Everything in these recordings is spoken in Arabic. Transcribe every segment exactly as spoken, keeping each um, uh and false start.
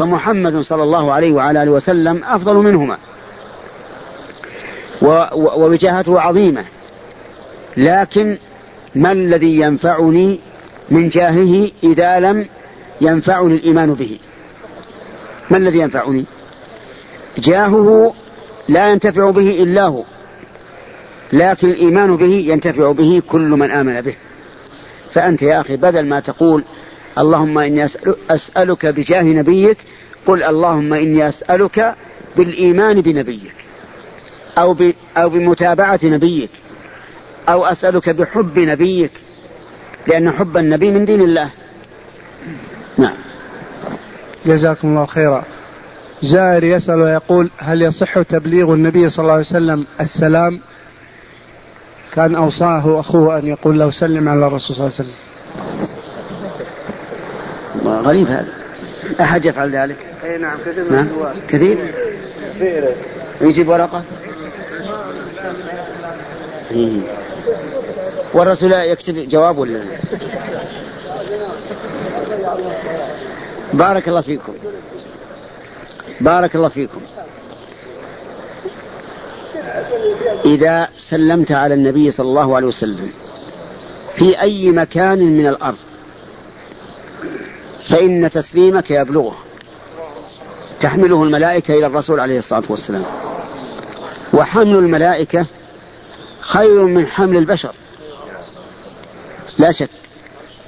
فمحمد صلى الله عليه وعلى آله وسلم أفضل منهما ووجاهته عظيمة. لكن ما الذي ينفعني من جاهه إذا لم ينفعني الإيمان به؟ ما الذي ينفعني؟ جاهه لا ينتفع به إلا هو، لكن الإيمان به ينتفع به كل من آمن به. فأنت يا أخي بدل ما تقول اللهم إني أسألك بجاه نبيك، قل اللهم إني أسألك بالإيمان بنبيك أو, ب... أو بمتابعة نبيك، أو أسألك بحب نبيك، لأن حب النبي من دين الله. نعم، جزاكم الله خيرا. زائر يسأل ويقول هل يصح تبليغ النبي صلى الله عليه وسلم السلام؟ كان أوصاه أخوه أن يقول له سلم على الرسول صلى الله عليه وسلم. غريب هذا، أحد يفعل ذلك؟ أي نعم، كثير من الزوار كثير يجيب ورقة والرسول يكتب جواب ولا؟ بارك الله فيكم، بارك الله فيكم. إذا سلمت على النبي صلى الله عليه وسلم في أي مكان من الأرض فإن تسليمك يبلغه، تحمله الملائكة إلى الرسول عليه الصلاة والسلام، وحمل الملائكة خير من حمل البشر لا شك.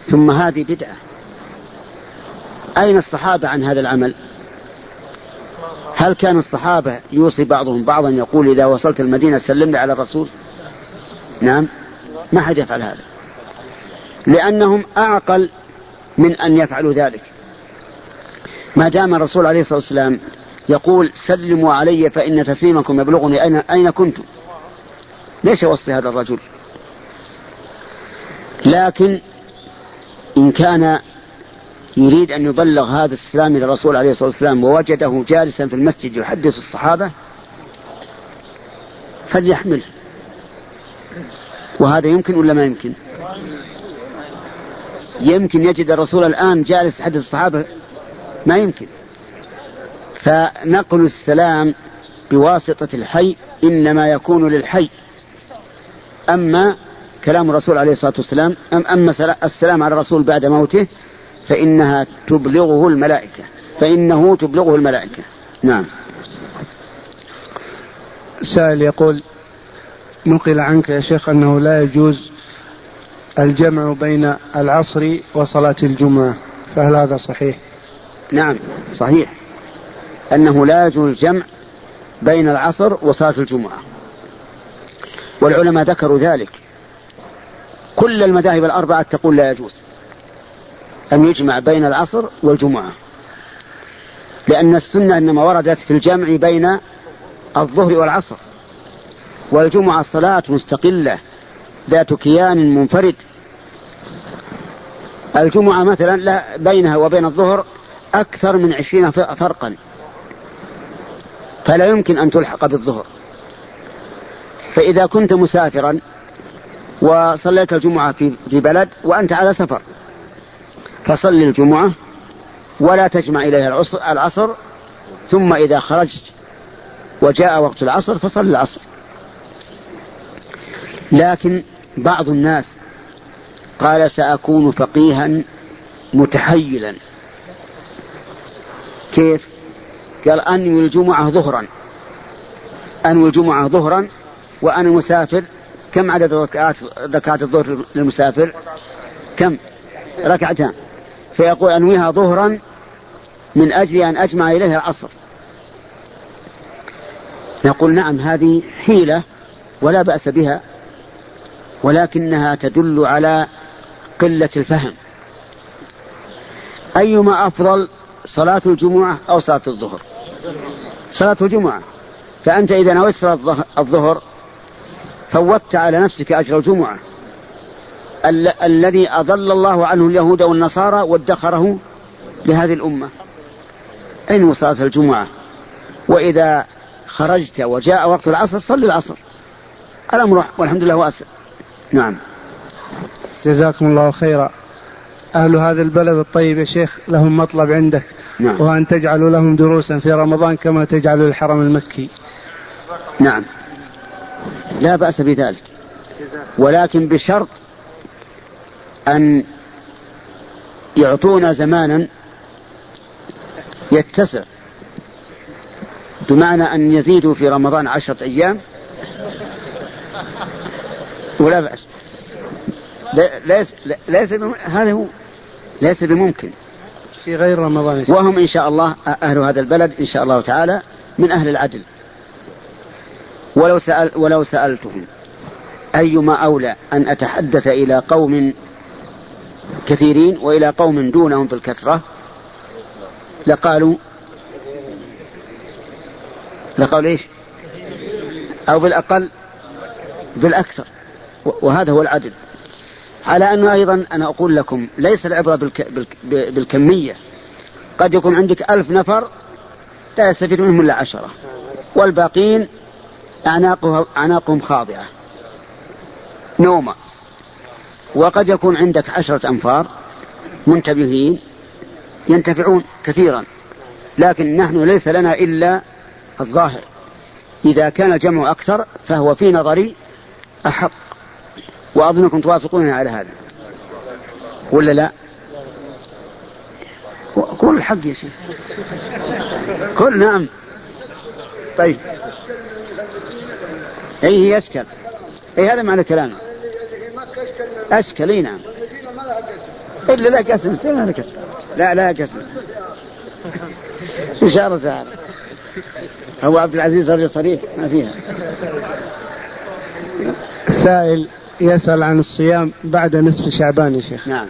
ثم هذه بدعة، أين الصحابة عن هذا العمل؟ هل كان الصحابة يوصي بعضهم بعضا يقول إذا وصلت المدينة سلمني على الرسول؟ نعم، ما حد يفعل هذا، لأنهم أعقل من أن يفعلوا ذلك. ما دام الرسول عليه الصلاة والسلام يقول سلموا علي فإن تسليمكم يبلغني أين, أين كنتم، ليش يوصي هذا الرجل؟ لكن إن كان يريد أن يبلغ هذا السلام للرسول عليه الصلاة والسلام ووجده جالسا في المسجد يحدث الصحابة فليحمله. وهذا يمكن ولا ما يمكن؟ يمكن. يجد الرسول الآن جالس يحدث الصحابة؟ ما يمكن. فنقل السلام بواسطة الحي إنما يكون للحي، أما كلام الرسول عليه الصلاة والسلام أم أما السلام على الرسول بعد موته فإنها تبلغه الملائكة، فإنه تبلغه الملائكة. نعم. سائل يقول نقل عنك يا شيخ أنه لا يجوز الجمع بين العصر وصلاة الجمعة، فهل هذا صحيح؟ نعم صحيح، أنه لا يجوز الجمع بين العصر وصلاة الجمعة، والعلماء ذكروا ذلك. كل المذاهب الأربعة تقول لا يجوز أن يجمع بين العصر والجمعة، لأن السنة إنما وردت في الجمع بين الظهر والعصر، والجمعة صلاة مستقلة ذات كيان منفرد. الجمعة مثلا لا بينها وبين الظهر أكثر من عشرين فرقا، فلا يمكن أن تلحق بالظهر. فإذا كنت مسافرا وصليت الجمعة في بلد وأنت على سفر فصل الجمعة ولا تجمع إليها العصر، ثم إذا خرجت وجاء وقت العصر فصل العصر. لكن بعض الناس قال سأكون فقيها متحيلا. كيف؟ قال أنوي الجمعة ظهرا، أنوي الجمعة ظهرا وأنا مسافر. كم عدد ركعات الظهر للمسافر؟ كم؟ ركعتان. فيقول أنويها ظهرا من أجل أن أجمع إليها العصر. نقول نعم هذه حيلة ولا بأس بها، ولكنها تدل على قلة الفهم. أيما أفضل، صلاة الجمعة أو صلاة الظهر؟ صلاة الجمعة. فأنت إذا نويت صلاة الظهر فوتت على نفسك أجر الجمعة الل- الذي أضل الله عنه اليهود والنصارى وادخره لهذه الأمة. أين صلاة الجمعة؟ وإذا خرجت وجاء وقت العصر صلي العصر. الأمر والحمد لله واسع. نعم، جزاكم الله خيرا. أهل هذا البلد الطيب يا شيخ لهم مطلب عندك نعم. وأن تجعلوا لهم دروسا في رمضان كما تجعلوا الحرم المكي. نعم لا بأس بذلك، ولكن بشرط أن يعطونا زمانا يتسع، بمعنى أن يزيدوا في رمضان عشرة أيام ولا بأس. ليس ليس هذا هو، ليس بممكن في غير رمضان. وهم إن شاء الله أهل هذا البلد إن شاء الله تعالى من أهل العدل، ولو سأل ولو سألتهم أيما أولى أن أتحدث إلى قوم كثيرين وإلى قوم دونهم بالكثرة لقالوا لقالوا إيش أو بالأقل بالأكثر، وهذا هو العدل. على أنه أيضا أنا أقول لكم ليس العبرة بالك... بالك... بالكمية، قد يكون عندك ألف نفر لا يستفيد منهم إلا عشرة، والباقين أعناقه... أعناقهم خاضعة نومة، وقد يكون عندك عشرة أنفار منتبهين ينتفعون كثيرا، لكن نحن ليس لنا إلا الظاهر. إذا كان الجمع أكثر فهو في نظري أحق، وأظنكم توافقون على هذا ولا لا؟ قول الحق يا شيخ، قل نعم. طيب أي أشكل، أي هذا معنى كلامه أشكل. أي نعم إلا لا كسم لا كسم لا لا كسم إن شاء الله تعالى. هو عبد العزيز رجل صريح ما فيها. سائل يسأل عن الصيام بعد نصف شعبان يا شيخ. نعم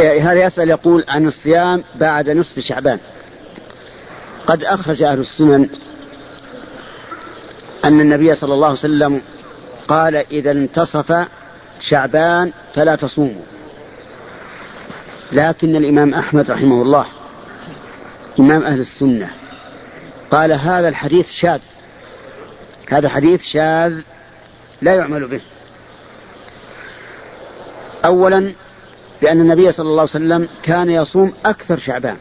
هذا يسأل يقول عن الصيام بعد نصف شعبان. قد أخرج أهل السنن أن النبي صلى الله عليه وسلم قال إذا انتصف شعبان فلا تصوموا، لكن الإمام أحمد رحمه الله إمام أهل السنة قال هذا الحديث شاذ، هذا حديث شاذ لا يعمل به. أولا لأن النبي صلى الله عليه وسلم كان يصوم أكثر شعبان،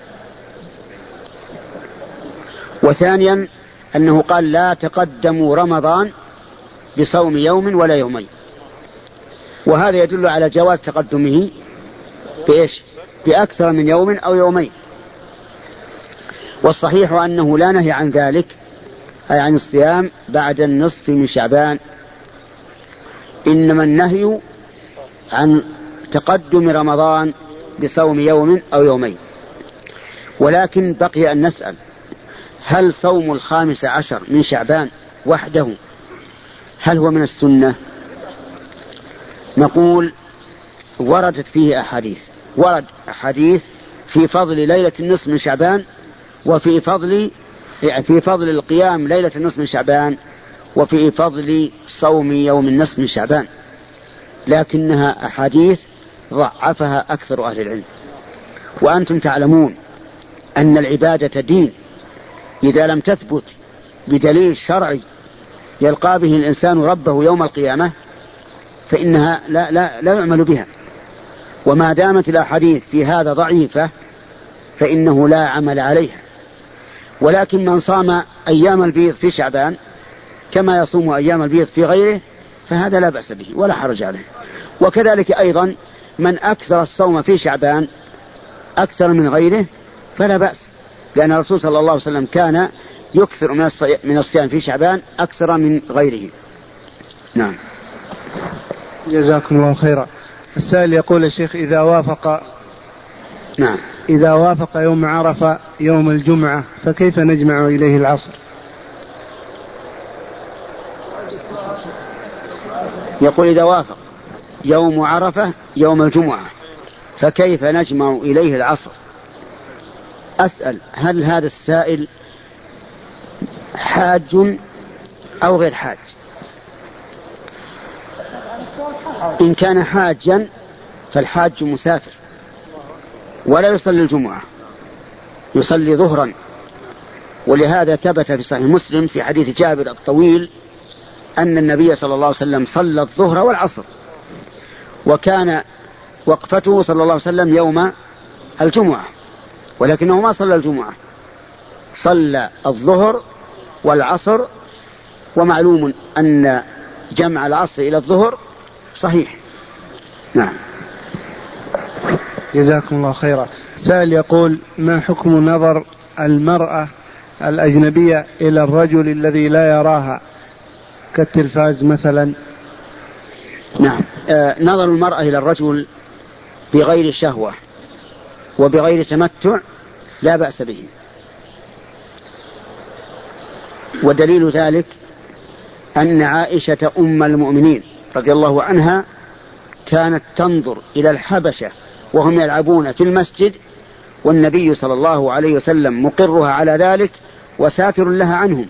وثانيا أنه قال لا تقدموا رمضان بصوم يوم ولا يومين، وهذا يدل على جواز تقدمه بإيش؟ بأكثر من يوم أو يومين. والصحيح أنه لا نهي عن ذلك، أي عن الصيام بعد النصف من شعبان، إنما النهي عن تقدم رمضان بصوم يوم أو يومين. ولكن بقي أن نسأل هل صوم الخامس عشر من شعبان وحده هل هو من السنة؟ نقول وردت فيه أحاديث، ورد أحاديث في فضل ليلة النصف من شعبان، وفي فضل في فضل القيام ليلة النصف من شعبان، وفي فضل صوم يوم النصف من شعبان، لكنها أحاديث ضعفها أكثر أهل العلم. وأنتم تعلمون أن العبادة دين، إذا لم تثبت بدليل شرعي يلقى به الإنسان ربه يوم القيامة فإنها لا, لا, لا يعمل بها. وما دامت الأحاديث في هذا ضعيفة فإنه لا عمل عليها. ولكن من صام أيام البيض في شعبان كما يصوم أيام البيض في غيره فهذا لا بأس به ولا حرج عليه. وكذلك أيضا من أكثر الصوم في شعبان أكثر من غيره فلا بأس، لأن الرسول صلى الله عليه وسلم كان يكثر من الصيام في شعبان أكثر من غيره. نعم جزاكم الله خيرا. السائل يقول الشيخ إذا وافق نعم إذا وافق يوم عرفة يوم الجمعة فكيف نجمع إليه العصر؟ يقول إذا وافق يوم عرفة يوم الجمعة فكيف نجمع إليه العصر. أسأل هل هذا السائل حاج أو غير حاج؟ إن كان حاجا فالحاج مسافر ولا يصلي الجمعة، يصلي ظهرا، ولهذا ثبت في صحيح مسلم في حديث جابر الطويل أن النبي صلى الله عليه وسلم صلى الظهر والعصر، وكان وقفته صلى الله عليه وسلم يوم الجمعة، ولكنه ما صلى الجمعة، صلى الظهر والعصر، ومعلوم أن جمع العصر إلى الظهر صحيح. نعم. جزاكم الله خيرا. سائل يقول: ما حكم نظر المرأة الأجنبية إلى الرجل الذي لا يراها كالتلفاز مثلا؟ نعم، آه نظر المرأة إلى الرجل بغير شهوة وبغير تمتع لا بأس به، ودليل ذلك أن عائشة أم المؤمنين رضي الله عنها كانت تنظر إلى الحبشة وهم يلعبون في المسجد، والنبي صلى الله عليه وسلم مقرها على ذلك وساتر لها عنهم،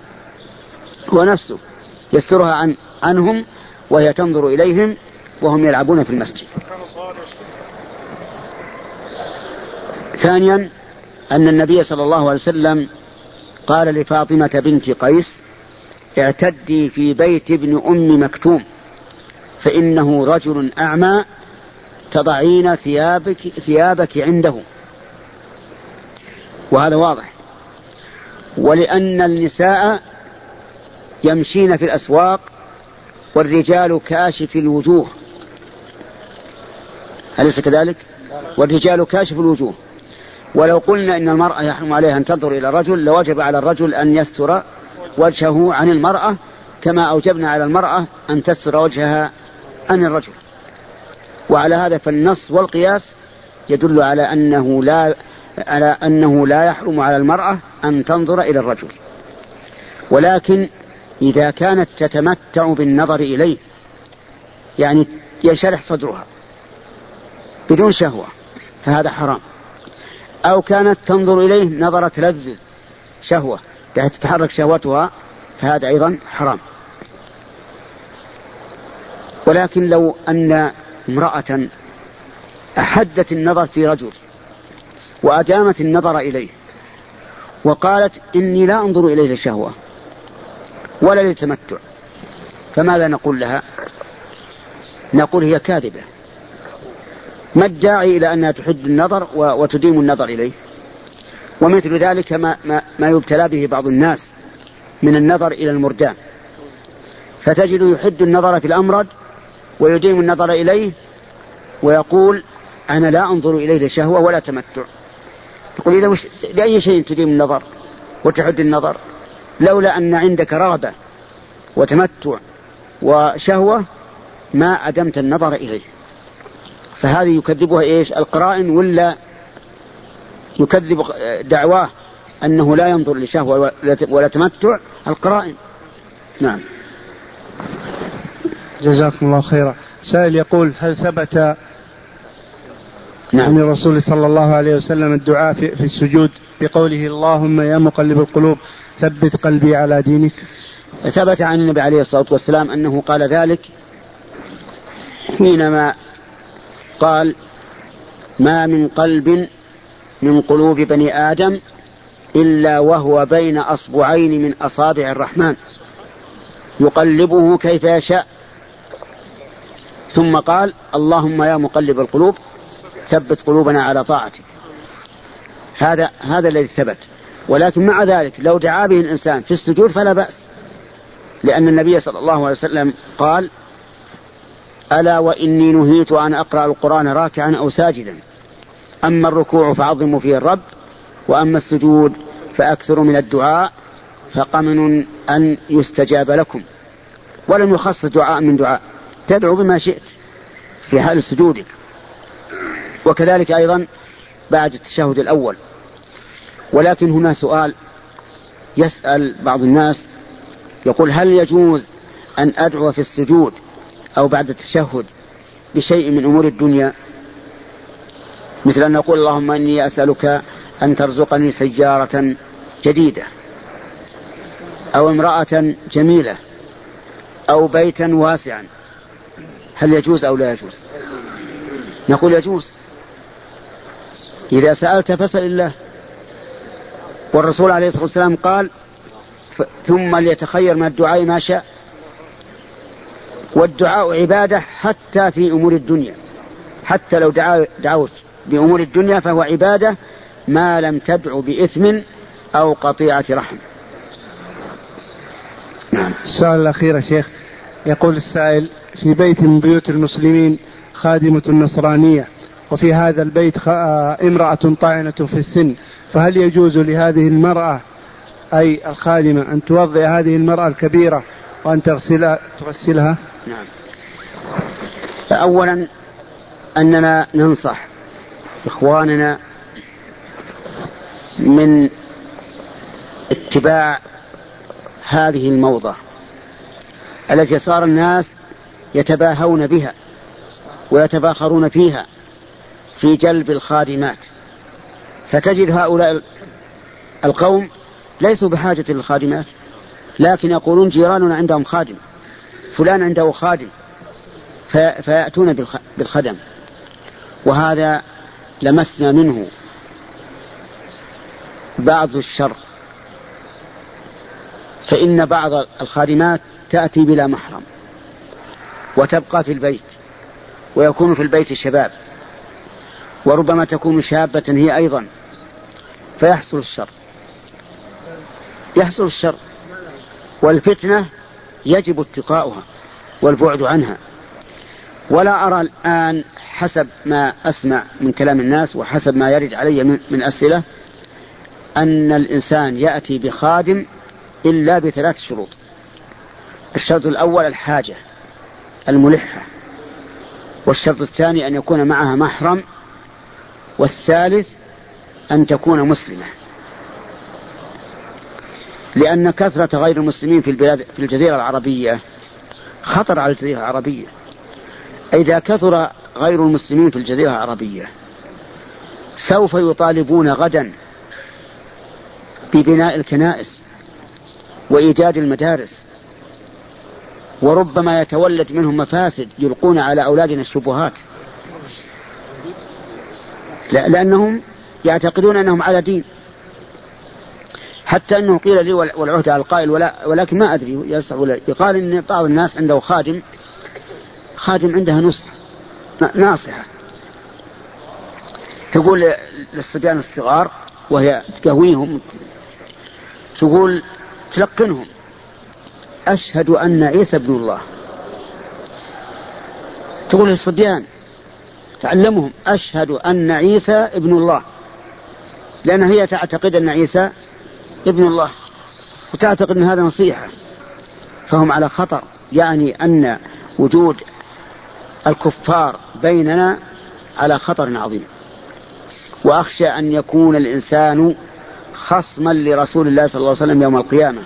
ونفسه يسترها عن عنهم وهي تنظر إليهم وهم يلعبون في المسجد. ثانيا، أن النبي صلى الله عليه وسلم قال لفاطمة بنت قيس: اعتدي في بيت ابن أم مكتوم فإنه رجل أعمى، تضعين ثيابك, ثيابك عنده. وهذا واضح، ولأن النساء يمشين في الأسواق والرجال كاشف الوجوه، أليس كذلك؟ والرجال كاشف الوجوه، ولو قلنا إن المرأة يحرم عليها أن تنظر إلى الرجل لوجب على الرجل أن يستر وجهه عن المرأة كما أوجبنا على المرأة أن تستر وجهها عن الرجل. وعلى هذا فالنص والقياس يدل على أنه لا على أنه لا يحرم على المرأة أن تنظر إلى الرجل، ولكن إذا كانت تتمتع بالنظر إليه، يعني يشرح صدرها بدون شهوة، فهذا حرام. أو كانت تنظر إليه نظرة لذة شهوة بحيث تتحرك شهوتها، فهذا أيضا حرام. ولكن لو أن امرأة أحدت النظر في رجل وأدامت النظر إليه وقالت: إني لا أنظر إليه للشهوة ولا للتمتع، فماذا نقول لها؟ نقول هي كاذبة، ما الداعي إلى أنها تحد النظر وتديم النظر إليه؟ ومثل ذلك ما, ما, ما يبتلى به بعض الناس من النظر إلى المردان، فتجد يحد النظر في الأمرد ويديم النظر إليه ويقول: أنا لا أنظر إليه لشهوة ولا تمتع. تقول: إذا وش لأي شيء تديم النظر وتحد النظر؟ لولا أن عندك رغبة وتمتع وشهوة ما أدمت النظر إليه. فهذه يكذبها إيش؟ القرائن، ولا يكذب دعواه أنه لا ينظر لشهوة ولا تمتع؟ القرائن. نعم. جزاكم الله خيرا. سائل يقول: هل ثبت نعم. عن الرسول صلى الله عليه وسلم الدعاء في, في السجود بقوله: اللهم يا مقلب القلوب ثبت قلبي على دينك؟ ثبت عن النبي عليه الصلاة والسلام أنه قال ذلك حينما قال: ما من قلب من قلوب بني آدم إلا وهو بين أصبعين من أصابع الرحمن يقلبه كيف يشاء. ثم قال: اللهم يا مقلب القلوب ثبت قلوبنا على طاعتك. هذا هذا الذي ثبت. ولكن مع ذلك لو دعا به الإنسان في السجود فلا بأس، لأن النبي صلى الله عليه وسلم قال: ألا وإني نهيت أن أقرأ القرآن راكعا أو ساجدا، أما الركوع فعظموا فيه الرب، وأما السجود فأكثروا من الدعاء، فقمن أن يستجاب لكم. ولم يخص دعاء من دعاء، تدعو بما شئت في حال سجودك. وكذلك أيضا بعد التشهد الأول. ولكن هنا سؤال يسأل بعض الناس يقول: هل يجوز أن أدعو في السجود أو بعد التشهد بشيء من أمور الدنيا، مثل أن أقول: اللهم إني أسألك أن ترزقني سيارة جديدة، أو امرأة جميلة، أو بيتا واسعا، هل يجوز أو لا يجوز؟ نقول: يجوز، إذا سألت فاسأل الله. والرسول عليه الصلاة والسلام قال: ثم ليتخير من الدعاء ما شاء. والدعاء عبادة حتى في أمور الدنيا. حتى لو دعوت بأمور الدنيا فهو عبادة ما لم تدعو بإثم أو قطيعة رحم. نعم. السؤال الأخير شيخ، يقول السائل: في بيت من بيوت المسلمين خادمة النصرانية، وفي هذا البيت امرأة طاعنة في السن، فهل يجوز لهذه المرأة أي الخادمة أن توضئ هذه المرأة الكبيرة وأن تغسلها؟ نعم. أولا أننا ننصح إخواننا من اتباع هذه الموضة التي صار الناس يتباهون بها ويتباخرون فيها في جلب الخادمات، فتجد هؤلاء القوم ليسوا بحاجة للخادمات، لكن يقولون جيراننا عندهم خادم، فلان عنده خادم، فيأتون بالخدم. وهذا لمسنا منه بعض الشر، فإن بعض الخادمات تأتي بلا محرم وتبقى في البيت، ويكون في البيت الشباب، وربما تكون شابة هي أيضا، فيحصل الشر، يحصل الشر والفتنة يجب اتقاؤها والبعد عنها. ولا أرى الآن حسب ما أسمع من كلام الناس وحسب ما يرد علي من أسئلة أن الإنسان يأتي بخادم إلا بثلاث شروط: الشرط الأول الحاجة الملحة، والشرط الثاني أن يكون معها محرم، والثالث أن تكون مسلمة، لأن كثرة غير المسلمين في البلاد في الجزيرة العربية خطر على الجزيرة العربية. إذا كثر غير المسلمين في الجزيرة العربية سوف يطالبون غدا ببناء الكنائس وإيجاد المدارس، وربما يتولد منهم مفاسد يلقون على أولادنا الشبهات، لأنهم يعتقدون أنهم على دين. حتى أنه قيل لي والعهد على القائل، ولكن ما أدري يصح ولا، قال إن بعض الناس عنده خادم خادم عندها نصح ناصحة تقول للصبيان الصغار وهي تقويهم، تقول تلقنهم: أشهد أن عيسى ابن الله. تقول للصبيان تعلمهم: أشهد أن عيسى ابن الله، لأن هي تعتقد أن عيسى ابن الله وتعتقد أن هذا نصيحة، فهم على خطر. يعني أن وجود الكفار بيننا على خطر عظيم، وأخشى أن يكون الإنسان خصما لرسول الله صلى الله عليه وسلم يوم القيامة،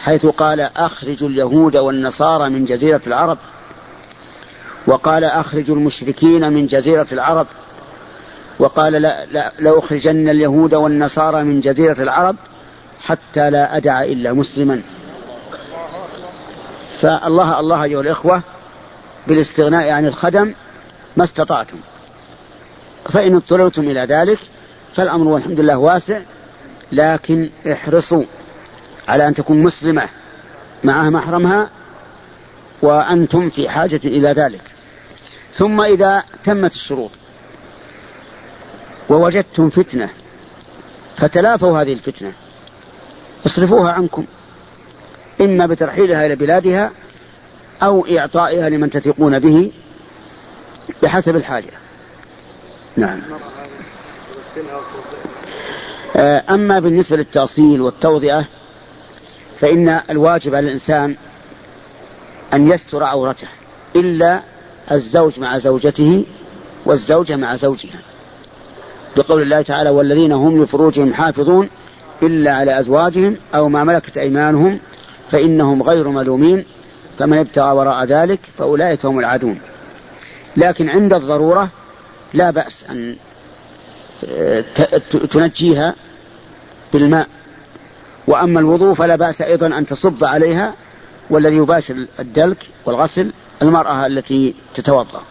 حيث قال: أخرجوا اليهود والنصارى من جزيرة العرب، وقال: أخرجوا المشركين من جزيرة العرب، وقال: لا, لا, لا أخرجن اليهود والنصارى من جزيرة العرب حتى لا أدع إلا مسلما. فالله الله أيها الإخوة بالاستغناء عن الخدم ما استطعتم، فإن اضطررتم إلى ذلك فالأمر والحمد لله واسع، لكن احرصوا على أن تكون مسلمة معها محرمها، وأنتم في حاجة إلى ذلك. ثم إذا تمت الشروط ووجدتم فتنة فتلافوا هذه الفتنة اصرفوها عنكم، إما بترحيلها إلى بلادها أو إعطائها لمن تثقون به بحسب الحاجة. نعم. أما بالنسبة للتأصيل والتوضئة فإن الواجب على الإنسان أن يستر عورته، إلا الزوج مع زوجته والزوجة مع زوجها، بقول الله تعالى: والذين هم لفروجهم حافظون إلا على أزواجهم أو ما ملكت أيمانهم فإنهم غير ملومين فمن ابتغى وراء ذلك فأولئك هم العادون. لكن عند الضرورة لا بأس أن تنجيها بالماء، وأما الوضوء فلا بأس أيضا أن تصب عليها، والذي يباشر الدلك والغسل المرأة التي تتوضأ.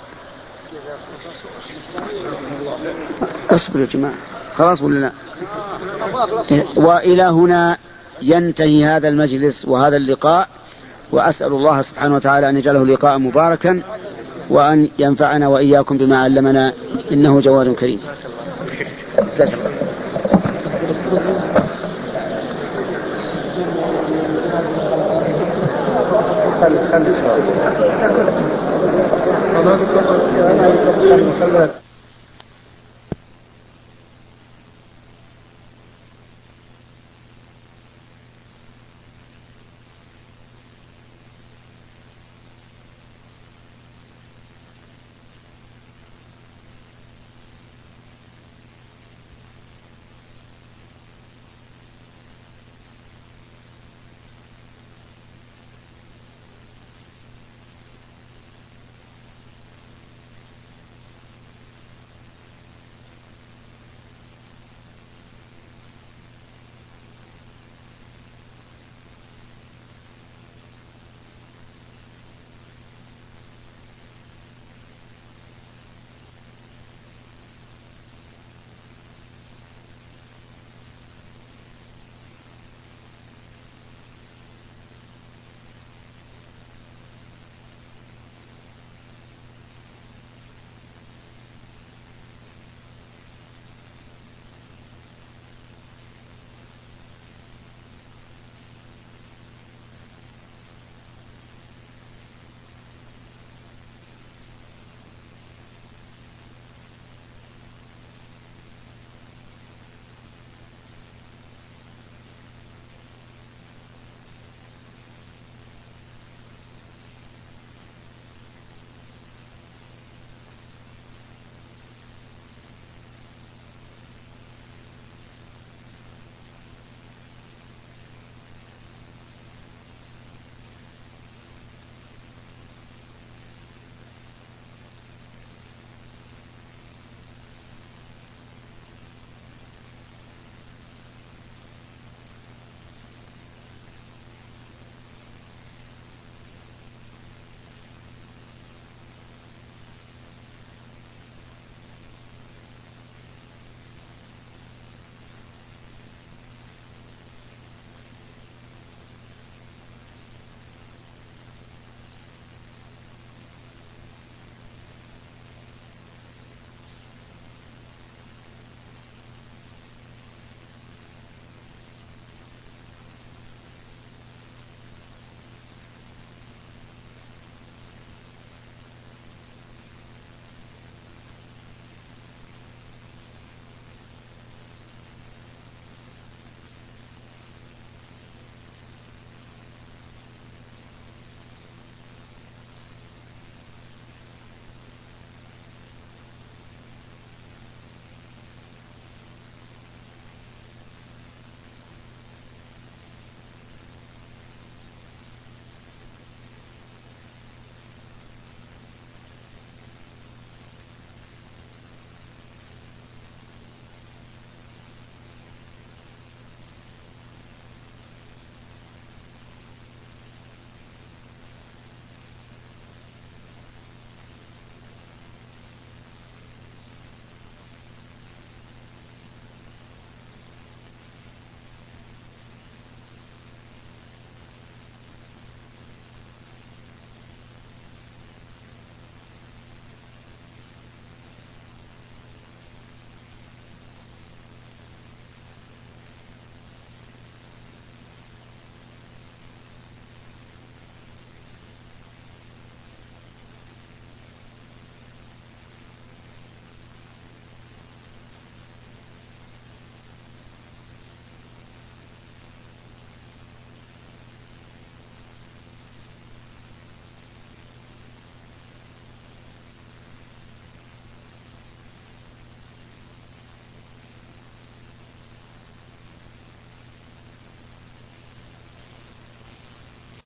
أصبر يا جماعة، خلاص ولا؟ وإلى هنا ينتهي هذا المجلس وهذا اللقاء، وأسأل الله سبحانه وتعالى أن يجعله لقاء مباركا وأن ينفعنا وإياكم بما علمنا إنه جواد كريم. خلص خلص خلاص.